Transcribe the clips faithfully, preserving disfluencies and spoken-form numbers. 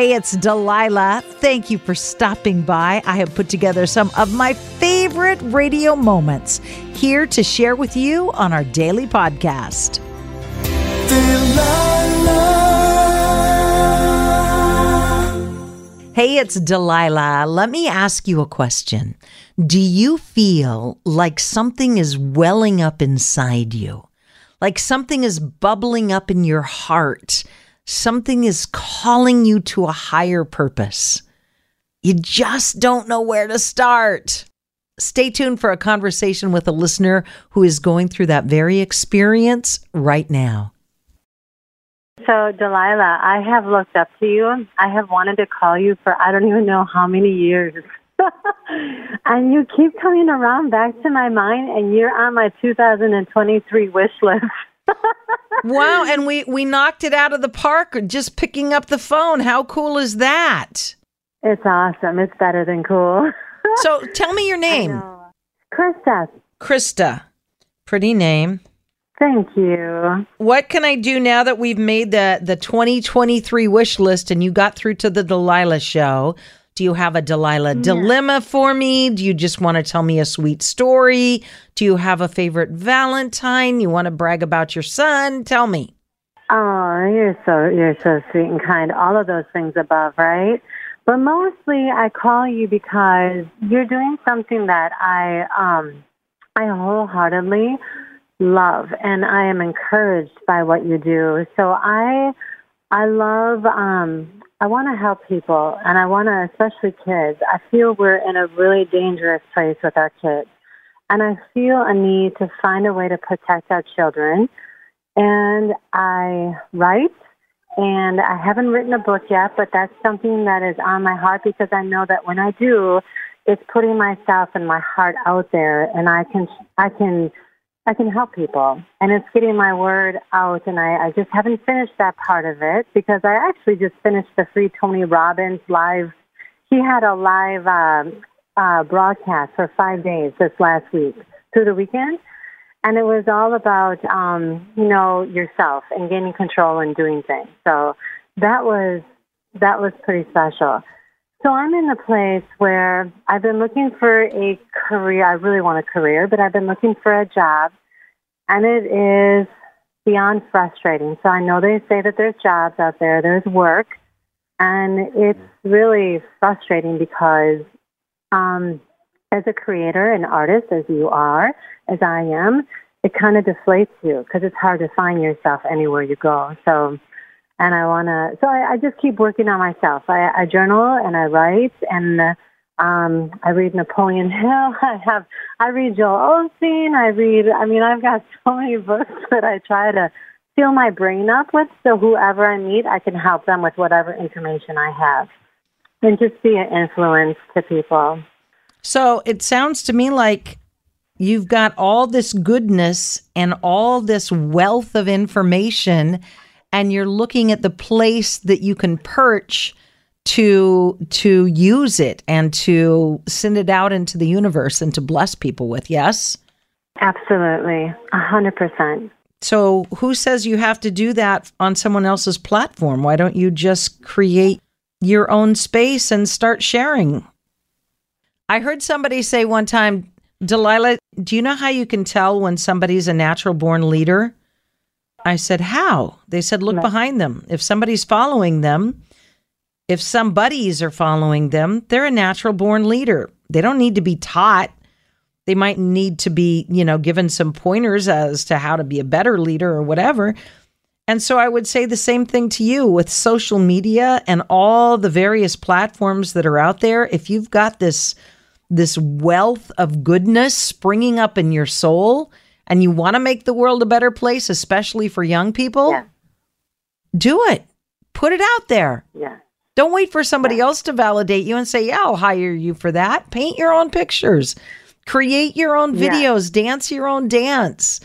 Hey, it's Delilah. Thank you for stopping by. I have put together some of my favorite radio moments here to share with you on our daily podcast. Delilah. Hey, it's Delilah. Let me ask you a question. Do you feel like something is welling up inside you? Like something is bubbling up in your heart? Something is calling you to a higher purpose. You just don't know where to start. Stay tuned for a conversation with a listener who is going through that very experience right now. So, Delilah, I have looked up to you. I have wanted to call you for I don't even know how many years. And you keep coming around back to my mind, and you're on my two thousand twenty-three wish list. Wow, and we, we knocked it out of the park just picking up the phone. How cool is that? It's awesome. It's better than cool. So tell me your name. Krista. Krista. Pretty name. Thank you. What can I do now that we've made the, the twenty twenty-three wish list and you got through to the Delilah show? Do you have a Delilah yeah. dilemma for me? Do you just want to tell me a sweet story? Do you have a favorite Valentine? You want to brag about your son? Tell me. Oh, you're so you're so sweet and kind. All of those things above, right? But mostly, I call you because you're doing something that I um, I wholeheartedly love, and I am encouraged by what you do. So I I love. Um, I want to help people, and I want to, especially kids. I feel we're in a really dangerous place with our kids, and I feel a need to find a way to protect our children. And I write, and I haven't written a book yet, but that's something that is on my heart because I know that when I do, it's putting myself and my heart out there, and I can, I can, I can help people, and it's getting my word out, and I, I just haven't finished that part of it because I actually just finished the free Tony Robbins live. He had a live um, uh, broadcast for five days this last week through the weekend, and it was all about, um, you know, yourself and gaining control and doing things. So that was that was pretty special. So I'm in the place where I've been looking for a career. I really want a career, but I've been looking for a job, and it is beyond frustrating. So I know they say that there's jobs out there, there's work, and it's really frustrating because um, as a creator and artist, as you are, as I am, it kind of deflates you because it's hard to find yourself anywhere you go. So... And I want to, so I, I just keep working on myself. I, I journal and I write and um, I read Napoleon Hill. I have, I read Joel Osteen. I read, I mean, I've got so many books that I try to fill my brain up with. So whoever I meet, I can help them with whatever information I have and just be an influence to people. So it sounds to me like you've got all this goodness and all this wealth of information, and you're looking at the place that you can perch to to use it and to send it out into the universe and to bless people with, yes? Absolutely, one hundred percent. So who says you have to do that on someone else's platform? Why don't you just create your own space and start sharing? I heard somebody say one time, Delilah, do you know how you can tell when somebody's a natural-born leader? I said, how? They said, look behind them. If somebody's following them, if some buddies are following them, they're a natural born leader. They don't need to be taught. They might need to be, you know, given some pointers as to how to be a better leader or whatever. And so I would say the same thing to you with social media and all the various platforms that are out there. If you've got this, this wealth of goodness springing up in your soul, and you want to make the world a better place, especially for young people, yeah. do it. Put it out there. Yeah. Don't wait for somebody yeah. else to validate you and say, yeah, I'll hire you for that. Paint your own pictures. Create your own videos. Yeah. Dance your own dance.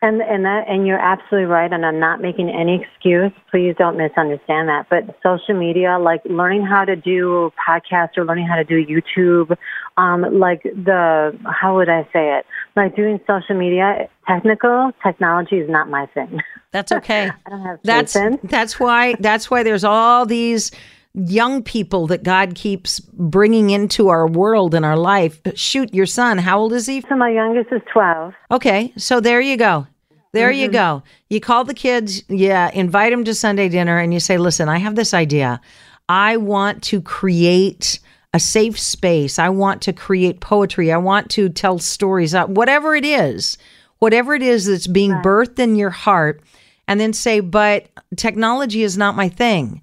And and that, and you're absolutely right, and I'm not making any excuse. Please don't misunderstand that. But social media, like learning how to do podcasts or learning how to do YouTube, um, like the, how would I say it? Like doing social media, technical technology is not my thing. That's okay. I don't have that's, that's why. That's why there's all these young people that God keeps bringing into our world and our life. Shoot, your son, how old is he? So my youngest is twelve. Okay, so there you go. There mm-hmm. you go. You call the kids, yeah, invite them to Sunday dinner, and you say, listen, I have this idea. I want to create a safe space. I want to create poetry. I want to tell stories. Whatever it is, whatever it is that's being right. birthed in your heart, and then say, but technology is not my thing.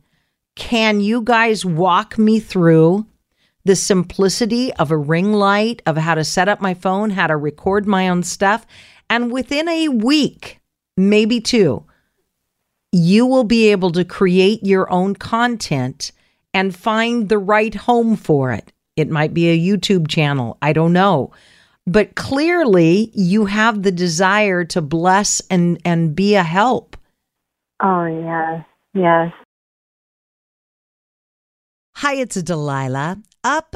Can you guys walk me through the simplicity of a ring light, of how to set up my phone, how to record my own stuff? And within a week, maybe two, you will be able to create your own content and find the right home for it. It might be a YouTube channel. I don't know. But clearly, you have the desire to bless and, and be a help. Oh, yes, yes. Hi, it's Delilah. Up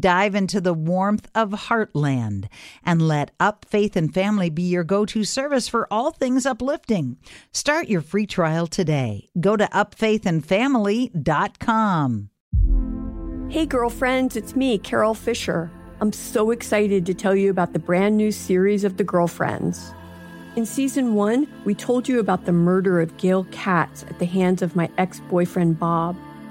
Dive into the warmth of Heartland and let Up Faith and Family be your go-to service for all things uplifting. Start your free trial today. Go to up faith and family dot com. Hey, girlfriends, it's me, Carol Fisher. I'm so excited to tell you about the brand new series of The Girlfriends. In season one, we told you about the murder of Gail Katz at the hands of my ex-boyfriend, Bob.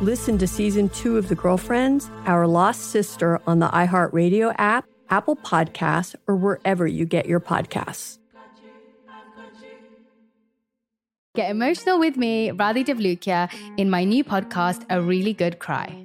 Listen to season two of The Girlfriends, Our Lost Sister, on the iHeartRadio app, Apple Podcasts, or wherever you get your podcasts. Get emotional with me, Radhi Devlukia, in my new podcast, A Really Good Cry.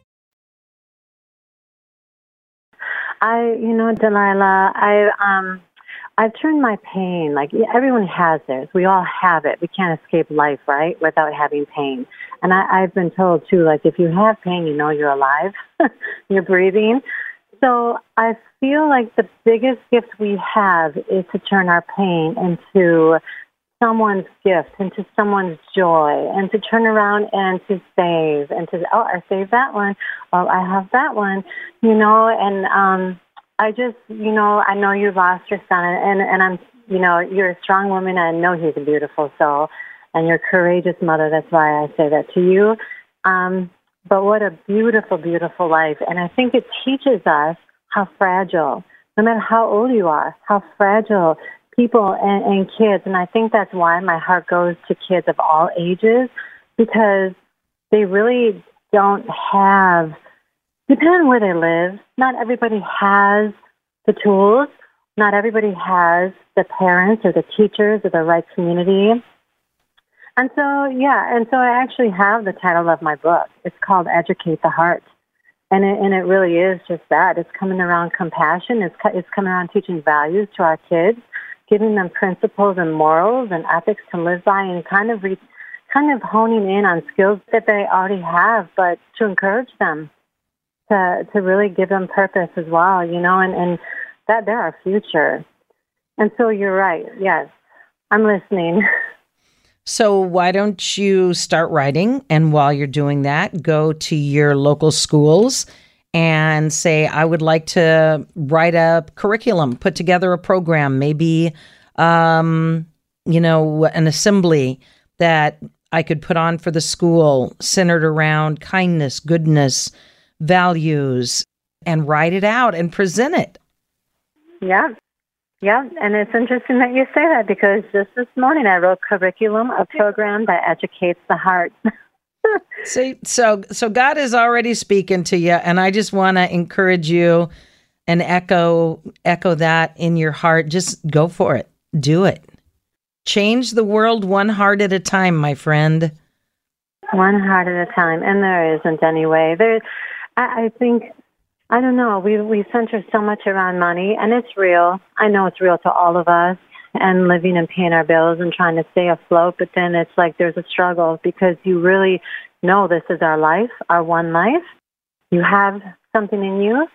I, you know, Delilah, I, um, I've turned my pain, like everyone has theirs. We all have it. We can't escape life, right, without having pain. And I, I've been told, too, like if you have pain, you know you're alive, you're breathing. So I feel like the biggest gift we have is to turn our pain into someone's gift, into someone's joy, and to turn around and to save, and to, oh, I saved that one, oh, I have that one, you know, and um, I just, you know, I know you lost your son, and, and I'm, you know, you're a strong woman, and I know he's a beautiful soul, and you're a courageous mother, that's why I say that to you, um, but what a beautiful, beautiful life, and I think it teaches us how fragile, no matter how old you are, how fragile people and, and kids, and I think that's why my heart goes to kids of all ages, because they really don't have depending on where they live, not everybody has the tools. Not everybody has the parents or the teachers or the right community. And so, yeah, and so I actually have the title of my book. It's called Educate the Heart. And it, and it really is just that. It's coming around compassion. It's, it's coming around teaching values to our kids, giving them principles and morals and ethics to live by, and kind of re, kind of honing in on skills that they already have, but to encourage them to to really give them purpose as well, you know, and, and that they're our future. And so you're right. Yes, I'm listening. So why don't you start writing, and while you're doing that, go to your local schools and say, I would like to write a curriculum, put together a program, maybe, um, you know, an assembly that I could put on for the school centered around kindness, goodness, values, and write it out and present it. Yeah. Yeah, and it's interesting that you say that, because just this morning I wrote curriculum, a program that educates the heart. See, so so God is already speaking to you, and I just want to encourage you and echo echo that in your heart. Just go for it. Do it. Change the world one heart at a time, my friend. One heart at a time, and there isn't any way. There, I, I think... I don't know. We we center so much around money, and it's real. I know it's real to all of us, and living and paying our bills and trying to stay afloat. But then it's like there's a struggle, because you really know this is our life, our one life. You have something in you.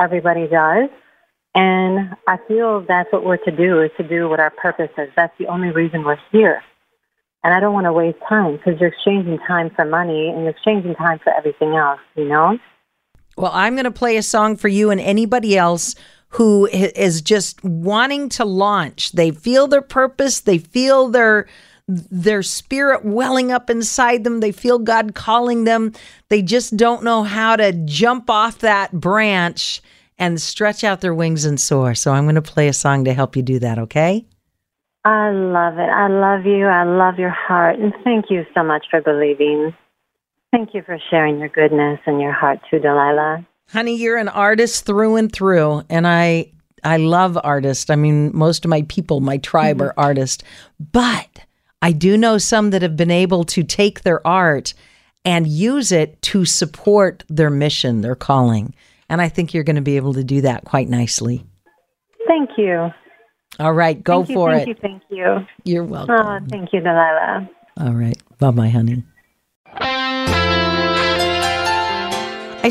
Everybody does. And I feel that's what we're to do, is to do what our purpose is. That's the only reason we're here. And I don't want to waste time, because you're exchanging time for money, and you're exchanging time for everything else, you know? Well, I'm going to play a song for you and anybody else who is just wanting to launch. They feel their purpose. They feel their their spirit welling up inside them. They feel God calling them. They just don't know how to jump off that branch and stretch out their wings and soar. So I'm going to play a song to help you do that, okay? I love it. I love you. I love your heart. And thank you so much for believing. Thank you for sharing your goodness and your heart too, Delilah. Honey, you're an artist through and through, and I I love artists. I mean, most of my people, my tribe, mm-hmm. are artists. But I do know some that have been able to take their art and use it to support their mission, their calling. And I think you're going to be able to do that quite nicely. Thank you. All right, go thank you, for thank it. Thank you, thank you. You're welcome. Oh, thank you, Delilah. All right. Bye-bye, honey. I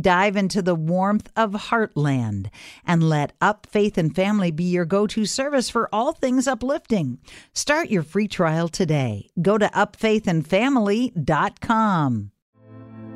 Dive into the warmth of Heartland and let Up Faith and Family be your go-to service for all things uplifting. Start your free trial today. Go to up faith and family dot com.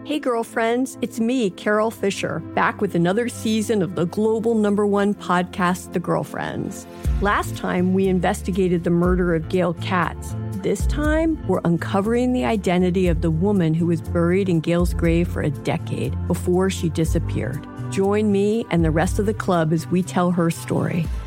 Hey, girlfriends, it's me, Carol Fisher, back with another season of the global number one podcast, The Girlfriends. Last time, we investigated the murder of Gail Katz. This time, we're uncovering the identity of the woman who was buried in Gail's grave for a decade before she disappeared. Join me and the rest of the club as we tell her story.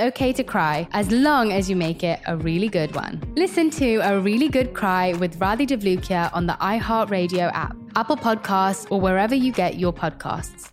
okay to cry as long as you make it a really good one. Listen to A Really Good Cry with Radhi Devlukia on the iHeartRadio app, Apple Podcasts, or wherever you get your podcasts.